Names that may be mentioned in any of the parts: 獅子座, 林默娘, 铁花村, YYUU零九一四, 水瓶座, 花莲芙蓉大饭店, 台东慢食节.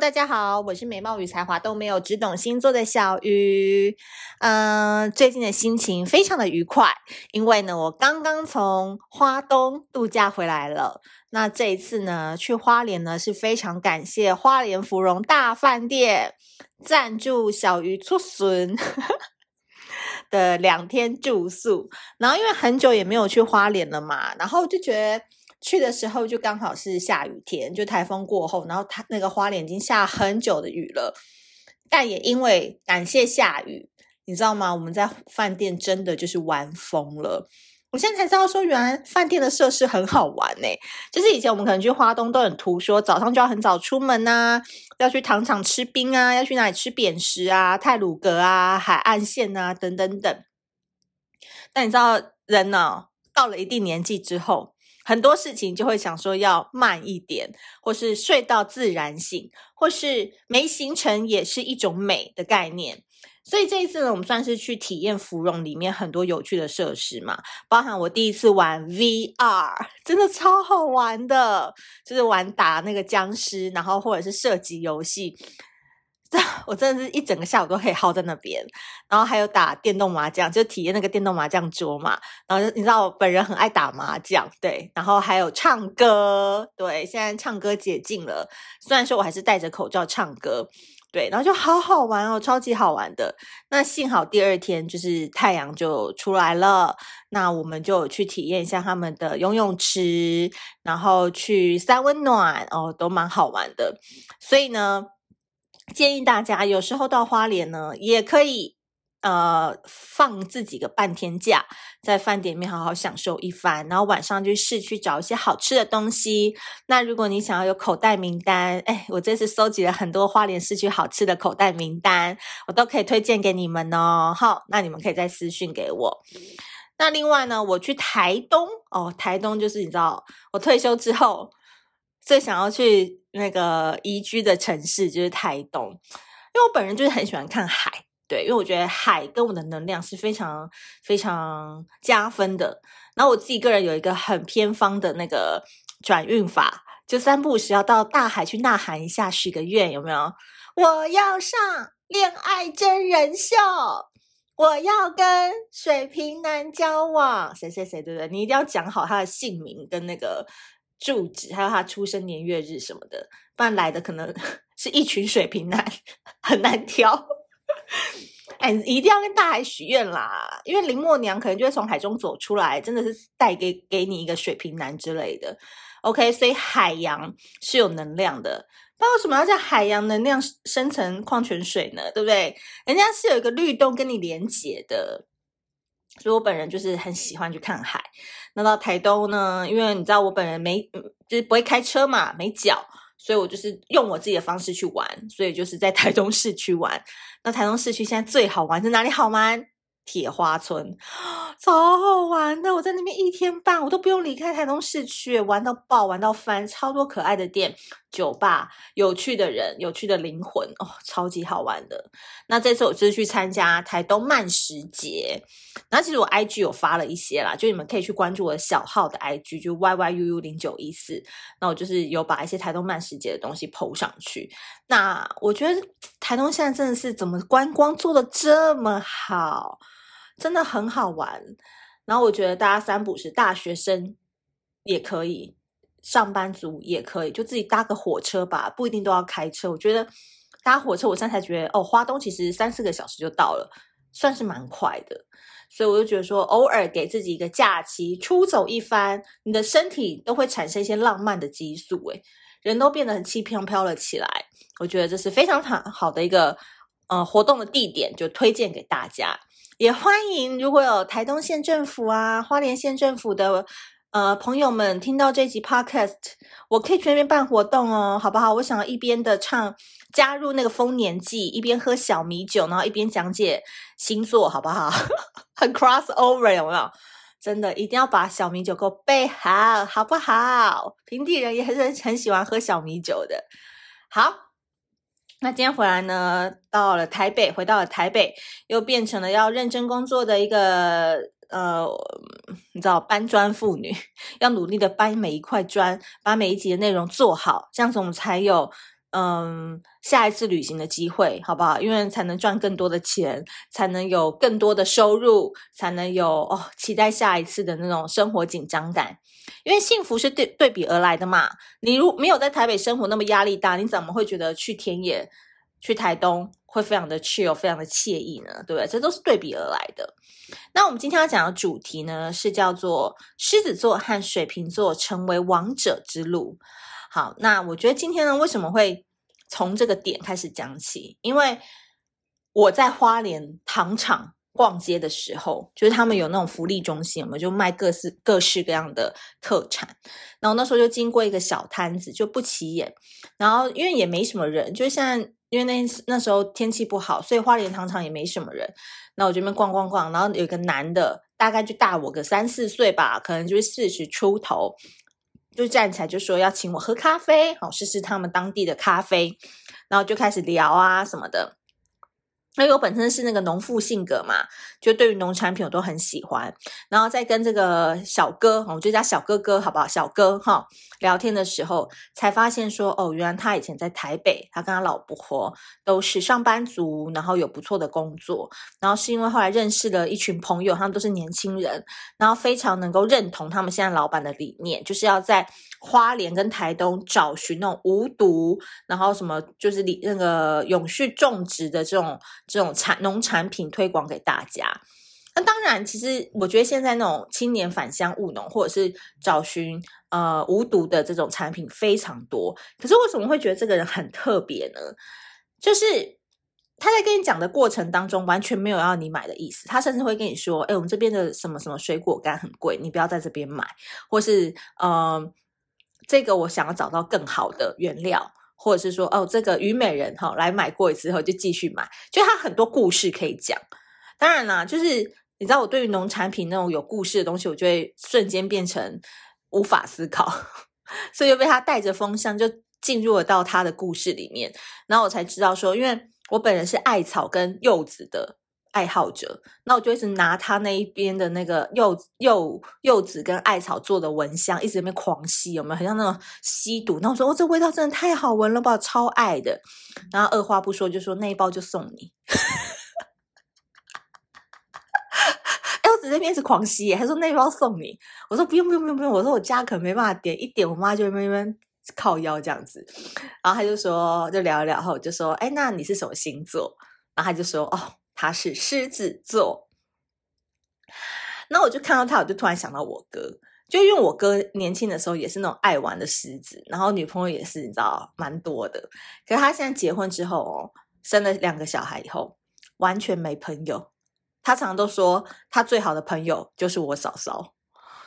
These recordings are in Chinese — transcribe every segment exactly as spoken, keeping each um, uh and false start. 大家好，我是美貌与才华都没有，只懂星座的小鱼。嗯、呃，最近的心情非常的愉快，因为呢，我刚刚从花东度假回来了。那这一次呢，去花莲呢，是非常感谢花莲芙蓉大饭店赞助小鱼出巡的两天住宿。然后因为很久也没有去花莲了嘛，然后就觉得。去的时候就刚好是下雨天，就台风过后，然后它那个花莲已经下很久的雨了，但也因为感谢下雨，你知道吗？我们在饭店真的就是玩疯了。我现在才知道说，原来饭店的设施很好玩欸，就是以前我们可能去花东都很图说早上就要很早出门啊，要去糖厂吃冰啊，要去哪里吃扁食啊、太鲁阁啊、海岸线啊等等等。但你知道人呢，到了一定年纪之后。很多事情就会想说要慢一点，或是睡到自然醒，或是没行程也是一种美的概念。所以这一次呢，我们算是去体验芙蓉里面很多有趣的设施嘛，包含我第一次玩 V R， 真的超好玩的，就是玩打那个僵尸，然后或者是射击游戏，我真的是一整个下午都可以耗在那边，然后还有打电动麻将，就体验那个电动麻将桌嘛。然后你知道我本人很爱打麻将，对，然后还有唱歌，对，现在唱歌解禁了，虽然说我还是戴着口罩唱歌，对，然后就好好玩哦，超级好玩的。那幸好第二天就是太阳就出来了，那我们就去体验一下他们的游泳池，然后去三温暖哦，都蛮好玩的。所以呢。建议大家有时候到花莲呢，也可以呃放自己个半天假，在饭店里面好好享受一番，然后晚上去市区找一些好吃的东西。那如果你想要有口袋名单，哎，我这次搜集了很多花莲市区好吃的口袋名单，我都可以推荐给你们哦。好，那你们可以再私讯给我。那另外呢，我去台东哦，台东就是你知道，我退休之后。最想要去那个宜居的城市就是台东，因为我本人就是很喜欢看海，对，因为我觉得海跟我的能量是非常非常加分的。然后我自己个人有一个很偏方的那个转运法，就三不五时要到大海去呐喊一下，许个愿，有没有？我要上恋爱真人秀，我要跟水瓶男交往，谁谁谁，对不对？你一定要讲好他的姓名跟那个。住址还有他出生年月日什么的，不然来的可能是一群水瓶男，很难挑。哎，你一定要跟大海许愿啦，因为林默娘可能就会从海中走出来，真的是带给给你一个水瓶男之类的。OK， 所以海洋是有能量的，那为什么要叫海洋能量生成矿泉水呢？对不对？人家是有一个律动跟你连结的。所以我本人就是很喜欢去看海。那到台东呢，因为你知道我本人没就是不会开车嘛，没脚，所以我就是用我自己的方式去玩，所以就是在台东市区玩。那台东市区现在最好玩是哪里好玩？铁花村，超好玩的！我在那边一天半，我都不用离开台东市区，玩到爆，玩到翻，超多可爱的店、酒吧、有趣的人、有趣的灵魂哦，超级好玩的。那这次我就是去参加台东慢食节，那其实我 I G 有发了一些啦，就你们可以去关注我的小号的 I G， 就 Y Y U U 零九一四。那我就是有把一些台东慢食节的东西 po 上去。那我觉得台东现在真的是怎么观光做的这么好？真的很好玩，然后我觉得大家三不五时，大学生也可以，上班族也可以，就自己搭个火车吧，不一定都要开车。我觉得搭火车，我现在才觉得哦，花东其实三四个小时就到了，算是蛮快的。所以我就觉得说，偶尔给自己一个假期，出走一番，你的身体都会产生一些浪漫的激素，诶，人都变得很气飘飘了起来。我觉得这是非常好的一个呃活动的地点，就推荐给大家。也欢迎如果有台东县政府啊、花莲县政府的呃朋友们听到这集 podcast， 我可以去那边办活动哦，好不好？我想要一边的唱加入那个丰年祭，一边喝小米酒，然后一边讲解星座，好不好？很 crossover， 有没有？真的一定要把小米酒给我备好，好不好？平地人也很很喜欢喝小米酒的。好。那今天回来呢，到了台北，回到了台北，又变成了要认真工作的一个呃，你知道搬砖妇女，要努力的搬每一块砖，把每一集的内容做好，这样子我们才有嗯，下一次旅行的机会，好不好？因为才能赚更多的钱，才能有更多的收入，才能有哦，期待下一次的那种生活紧张感。因为幸福是对对比而来的嘛。你如没有在台北生活那么压力大，你怎么会觉得去田野、去台东会非常的 chill， 非常的惬意呢？对不对？这都是对比而来的。那我们今天要讲的主题呢，是叫做狮子座和水瓶座成为王者之路。好，那我觉得今天呢，为什么会从这个点开始讲起？因为我在花莲糖厂逛街的时候，就是他们有那种福利中心，我们就卖各式各式各样的特产。然后那时候就经过一个小摊子，就不起眼。然后因为也没什么人，就是现在因为那那时候天气不好，所以花莲糖厂也没什么人。那我这边逛逛逛，然后有一个男的，大概就大我个三四岁吧，可能就是四十出头。就站起来就说要请我喝咖啡，好试试他们当地的咖啡，然后就开始聊啊什么的。因为我本身是那个农妇性格嘛，就对于农产品我都很喜欢。然后在跟这个小哥，我就叫小哥哥好不好？小哥哈聊天的时候，才发现说哦，原来他以前在台北，他跟他老婆都是上班族，然后有不错的工作。然后是因为后来认识了一群朋友，他们都是年轻人，然后非常能够认同他们现在老板的理念，就是要在花莲跟台东找寻那种无毒，然后什么就是理那个永续种植的这种。这种产农产品推广给大家。那当然其实我觉得现在那种青年返乡务农或者是找寻呃无毒的这种产品非常多，可是为什么会觉得这个人很特别呢？就是他在跟你讲的过程当中完全没有要你买的意思，他甚至会跟你说诶，我们这边的什么什么水果干很贵，你不要在这边买，或是呃这个我想要找到更好的原料，或者是说哦，这个虞美人哈、哦、来买过一次后就继续买，就他很多故事可以讲。当然啦，就是你知道我对于农产品那种有故事的东西，我就会瞬间变成无法思考，所以就被他带着风向就进入了到他的故事里面。然后我才知道说，因为我本人是艾草跟柚子的爱好者，那我就一直拿他那一边的那个柚柚柚子跟艾草做的蚊香，一直在那边狂吸，有没有很像那种吸毒？那我说哦，这味道真的太好闻了吧，超爱的。然后二话不说就说那一包就送你。哎，我只在那边一直狂吸耶，他说那一包送你，我说不用不用不用不用，我说我家可能没办法点，一点我妈就在那边靠腰这样子。然后他就说就聊一聊后，就说哎，那你是什么星座？然后他就说哦。他是狮子座。那我就看到他，我就突然想到我哥，就因为我哥年轻的时候也是那种爱玩的狮子，然后女朋友也是你知道蛮多的，可是他现在结婚之后哦，生了两个小孩以后完全没朋友。他常常都说他最好的朋友就是我嫂嫂，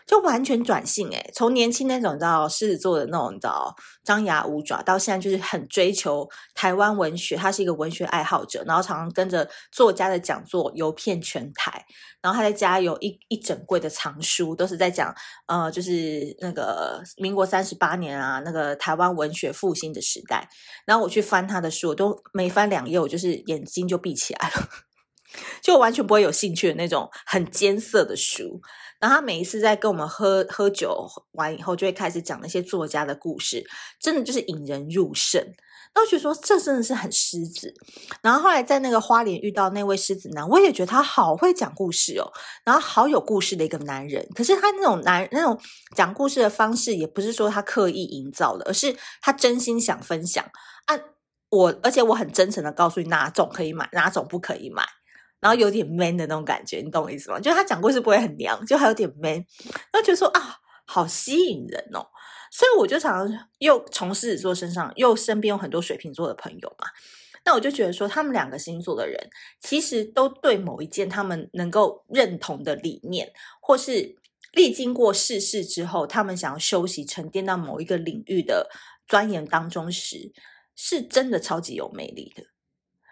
就完全转性诶，从年轻那种你知道狮子座的那种你知道张牙舞爪，到现在就是很追求台湾文学，他是一个文学爱好者，然后常常跟着作家的讲座游遍全台。然后他在家有一一整柜的藏书，都是在讲呃，就是那个民国三十八年啊，那个台湾文学复兴的时代。然后我去翻他的书，我都没翻两页，我就是眼睛就闭起来了。就完全不会有兴趣的那种很艰涩的书。然后他每一次在跟我们喝喝酒完以后，就会开始讲那些作家的故事，真的就是引人入胜。那我觉得说这真的是很狮子。然后后来在那个花莲遇到那位狮子男，我也觉得他好会讲故事哦，然后好有故事的一个男人。可是他那种男那种讲故事的方式，也不是说他刻意营造的，而是他真心想分享啊。我而且我很真诚的告诉你哪种可以买，哪种不可以买。然后有点 man 的那种感觉，你懂我意思吗？就是他讲故事不会很娘，就还有点 man， 然后觉得说啊，好吸引人哦。所以我就常常又从狮子座身上，又身边有很多水瓶座的朋友嘛，那我就觉得说，他们两个星座的人其实都对某一件他们能够认同的理念，或是历经过世事之后，他们想要休息沉淀到某一个领域的钻研当中时，是真的超级有魅力的，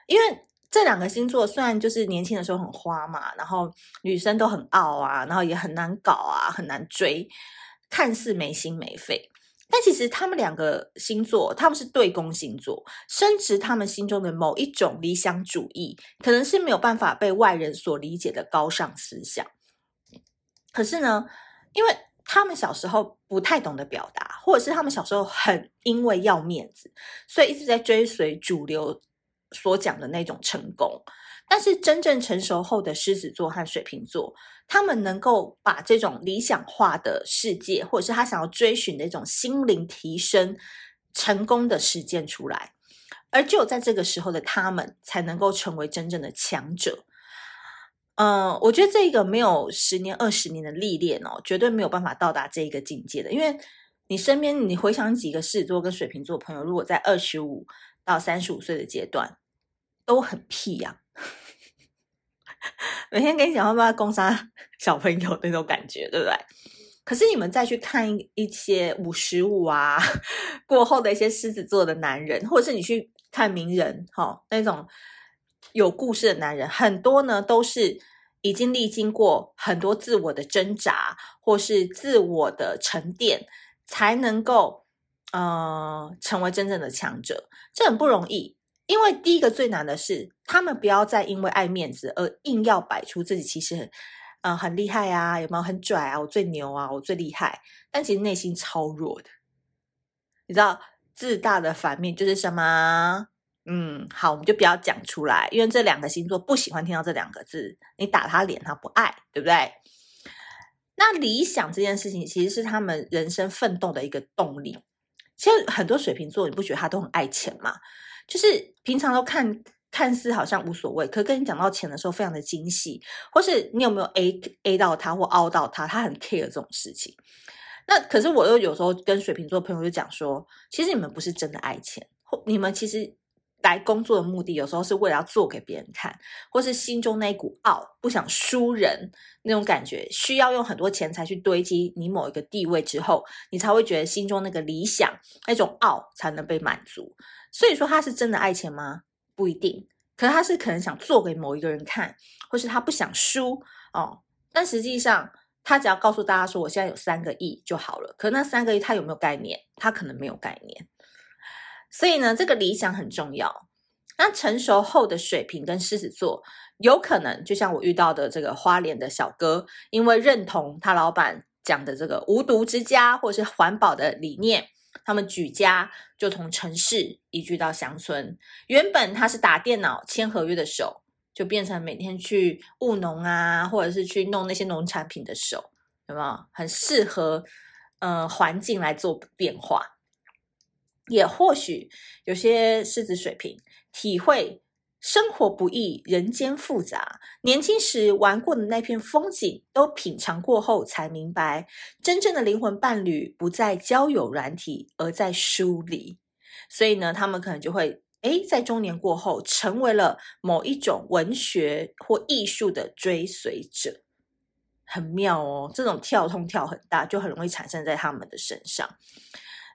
因为。这两个星座虽然就是年轻的时候很花嘛，然后女生都很傲啊，然后也很难搞啊，很难追，看似没心没肺，但其实他们两个星座，他们是对宫星座，深植他们心中的某一种理想主义，可能是没有办法被外人所理解的高尚思想。可是呢，因为他们小时候不太懂得表达，或者是他们小时候很因为要面子，所以一直在追随主流所讲的那种成功。但是真正成熟后的狮子座和水瓶座，他们能够把这种理想化的世界，或者是他想要追寻的一种心灵提升成功的实践出来，而只有在这个时候的他们才能够成为真正的强者。嗯，我觉得这个没有十年二十年的历练哦，绝对没有办法到达这一个境界的。因为你身边你回想几个狮子座跟水瓶座朋友，如果在二十五到三十五岁的阶段都很屁呀、啊。每天跟你讲要不要攻杀小朋友那种感觉，对不对？可是你们再去看一些五十五啊过后的一些狮子座的男人，或者是你去看名人、哦、那种有故事的男人，很多呢都是已经历经过很多自我的挣扎或是自我的沉淀，才能够呃成为真正的强者。这很不容易，因为第一个最难的是他们不要再因为爱面子而硬要摆出自己其实很、呃、很厉害啊，有没有很拽啊，我最牛啊，我最厉害，但其实内心超弱的。你知道自大的反面就是什么？嗯，好，我们就不要讲出来，因为这两个星座不喜欢听到这两个字，你打他脸他不爱，对不对？那理想这件事情其实是他们人生奋斗的一个动力。其实很多水瓶座你不觉得他都很爱钱吗？就是平常都看看似好像无所谓，可跟你讲到钱的时候非常的精细，或是你有没有 A, A 到他或凹到他，他很 care 这种事情。那可是我又有时候跟水瓶座朋友就讲说，其实你们不是真的爱钱，你们其实来工作的目的有时候是为了要做给别人看，或是心中那一股傲不想输人那种感觉，需要用很多钱才去堆积你某一个地位之后，你才会觉得心中那个理想那种傲才能被满足。所以说他是真的爱钱吗？不一定。可是他是可能想做给某一个人看，或是他不想输哦。但实际上他只要告诉大家说我现在有三个亿就好了，可是那三个亿他有没有概念？他可能没有概念。所以呢，这个理想很重要。那成熟后的水瓶跟狮子座，有可能就像我遇到的这个花莲的小哥，因为认同他老板讲的这个无毒之家或者是环保的理念，他们举家就从城市移居到乡村。原本他是打电脑签合约的手，就变成每天去务农啊，或者是去弄那些农产品的手，有没有？很适合呃环境来做变化。也或许有些狮子水瓶体会生活不易，人间复杂，年轻时玩过的那片风景都品尝过后才明白，真正的灵魂伴侣不在交友软体，而在疏离。所以呢，他们可能就会诶在中年过后成为了某一种文学或艺术的追随者。很妙哦，这种跳通跳很大，就很容易产生在他们的身上。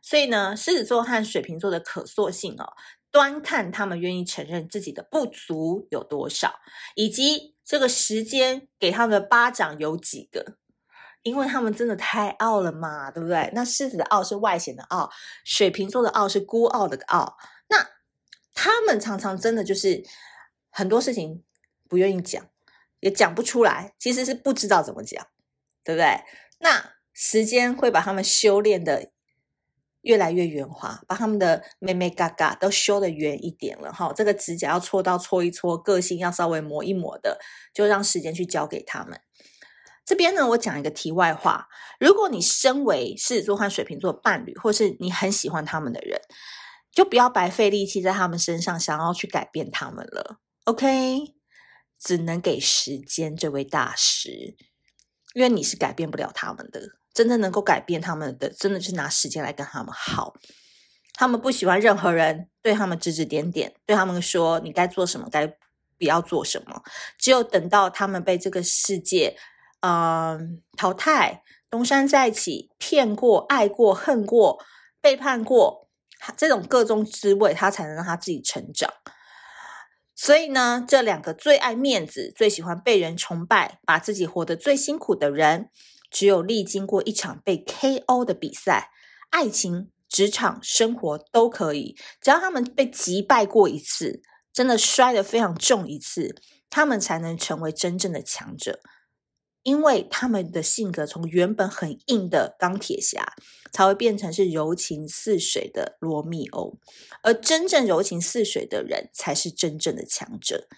所以呢，狮子座和水瓶座的可塑性哦，端看他们愿意承认自己的不足有多少，以及这个时间给他们的巴掌有几个，因为他们真的太傲了嘛，对不对？那狮子的傲是外显的傲，水瓶座的傲是孤傲的傲。那他们常常真的就是很多事情不愿意讲，也讲不出来，其实是不知道怎么讲，对不对？那时间会把他们修炼的越来越圆滑，把他们的妹妹嘎嘎都修得圆一点了哈。这个指甲要搓到搓一搓，个性要稍微磨一磨的，就让时间去交给他们。这边呢，我讲一个题外话，如果你身为狮子座和水瓶座伴侣，或是你很喜欢他们的人，就不要白费力气在他们身上想要去改变他们了。 OK， 只能给时间这位大师，因为你是改变不了他们的。真正能够改变他们的，真的是拿时间来跟他们好。他们不喜欢任何人对他们指指点点，对他们说你该做什么，该不要做什么。只有等到他们被这个世界嗯、呃、淘汰，东山再起，骗过、爱过、恨过、背叛过，这种各种滋味，他才能让他自己成长。所以呢，这两个最爱面子、最喜欢被人崇拜、把自己活得最辛苦的人，只有历经过一场被 K O 的比赛，爱情、职场、生活都可以，只要他们被击败过一次，真的摔得非常重一次，他们才能成为真正的强者。因为他们的性格从原本很硬的钢铁侠才会变成是柔情似水的罗密欧，而真正柔情似水的人才是真正的强者。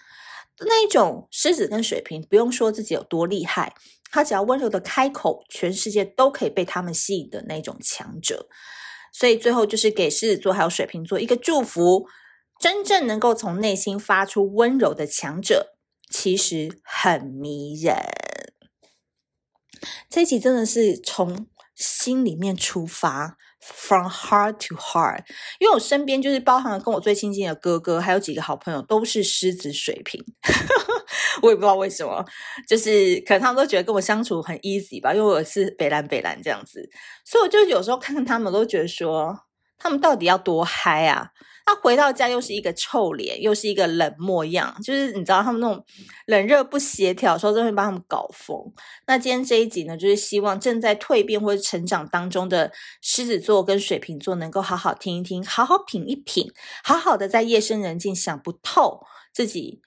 那一种狮子跟水瓶不用说自己有多厉害，他只要温柔的开口，全世界都可以被他们吸引的那种强者。所以最后就是给狮子座还有水瓶座一个祝福，真正能够从内心发出温柔的强者其实很迷人。这一集真的是从心里面出发 from heart to heart， 因为我身边就是包含了跟我最亲近的哥哥还有几个好朋友都是狮子水瓶我也不知道为什么，就是可能他们都觉得跟我相处很 easy 吧，因为我是北兰北兰这样子，所以我就有时候看看他们都觉得说他们到底要多嗨啊，他回到家又是一个臭脸，又是一个冷漠样，就是你知道他们那种冷热不协调的时候真的会把他们搞疯。那今天这一集呢，就是希望正在蜕变或者成长当中的狮子座跟水瓶座能够好好听一听，好好品一品，好好的在夜深人静想不透自己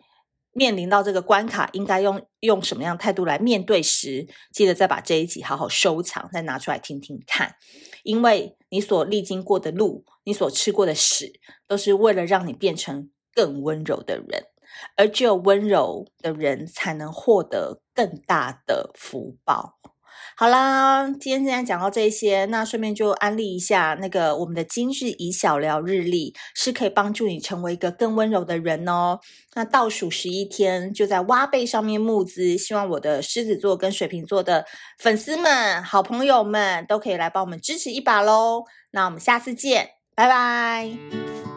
面临到这个关卡应该用用什么样的态度来面对时，记得再把这一集好好收藏，再拿出来听听看。因为你所历经过的路，你所吃过的屎，都是为了让你变成更温柔的人，而只有温柔的人才能获得更大的福报。好啦，今天既然讲到这些，那顺便就安利一下那个我们的今日以小聊日历，是可以帮助你成为一个更温柔的人哦。那倒数十一天就在挖贝上面募资，希望我的狮子座跟水瓶座的粉丝们好朋友们都可以来帮我们支持一把咯。那我们下次见，拜拜。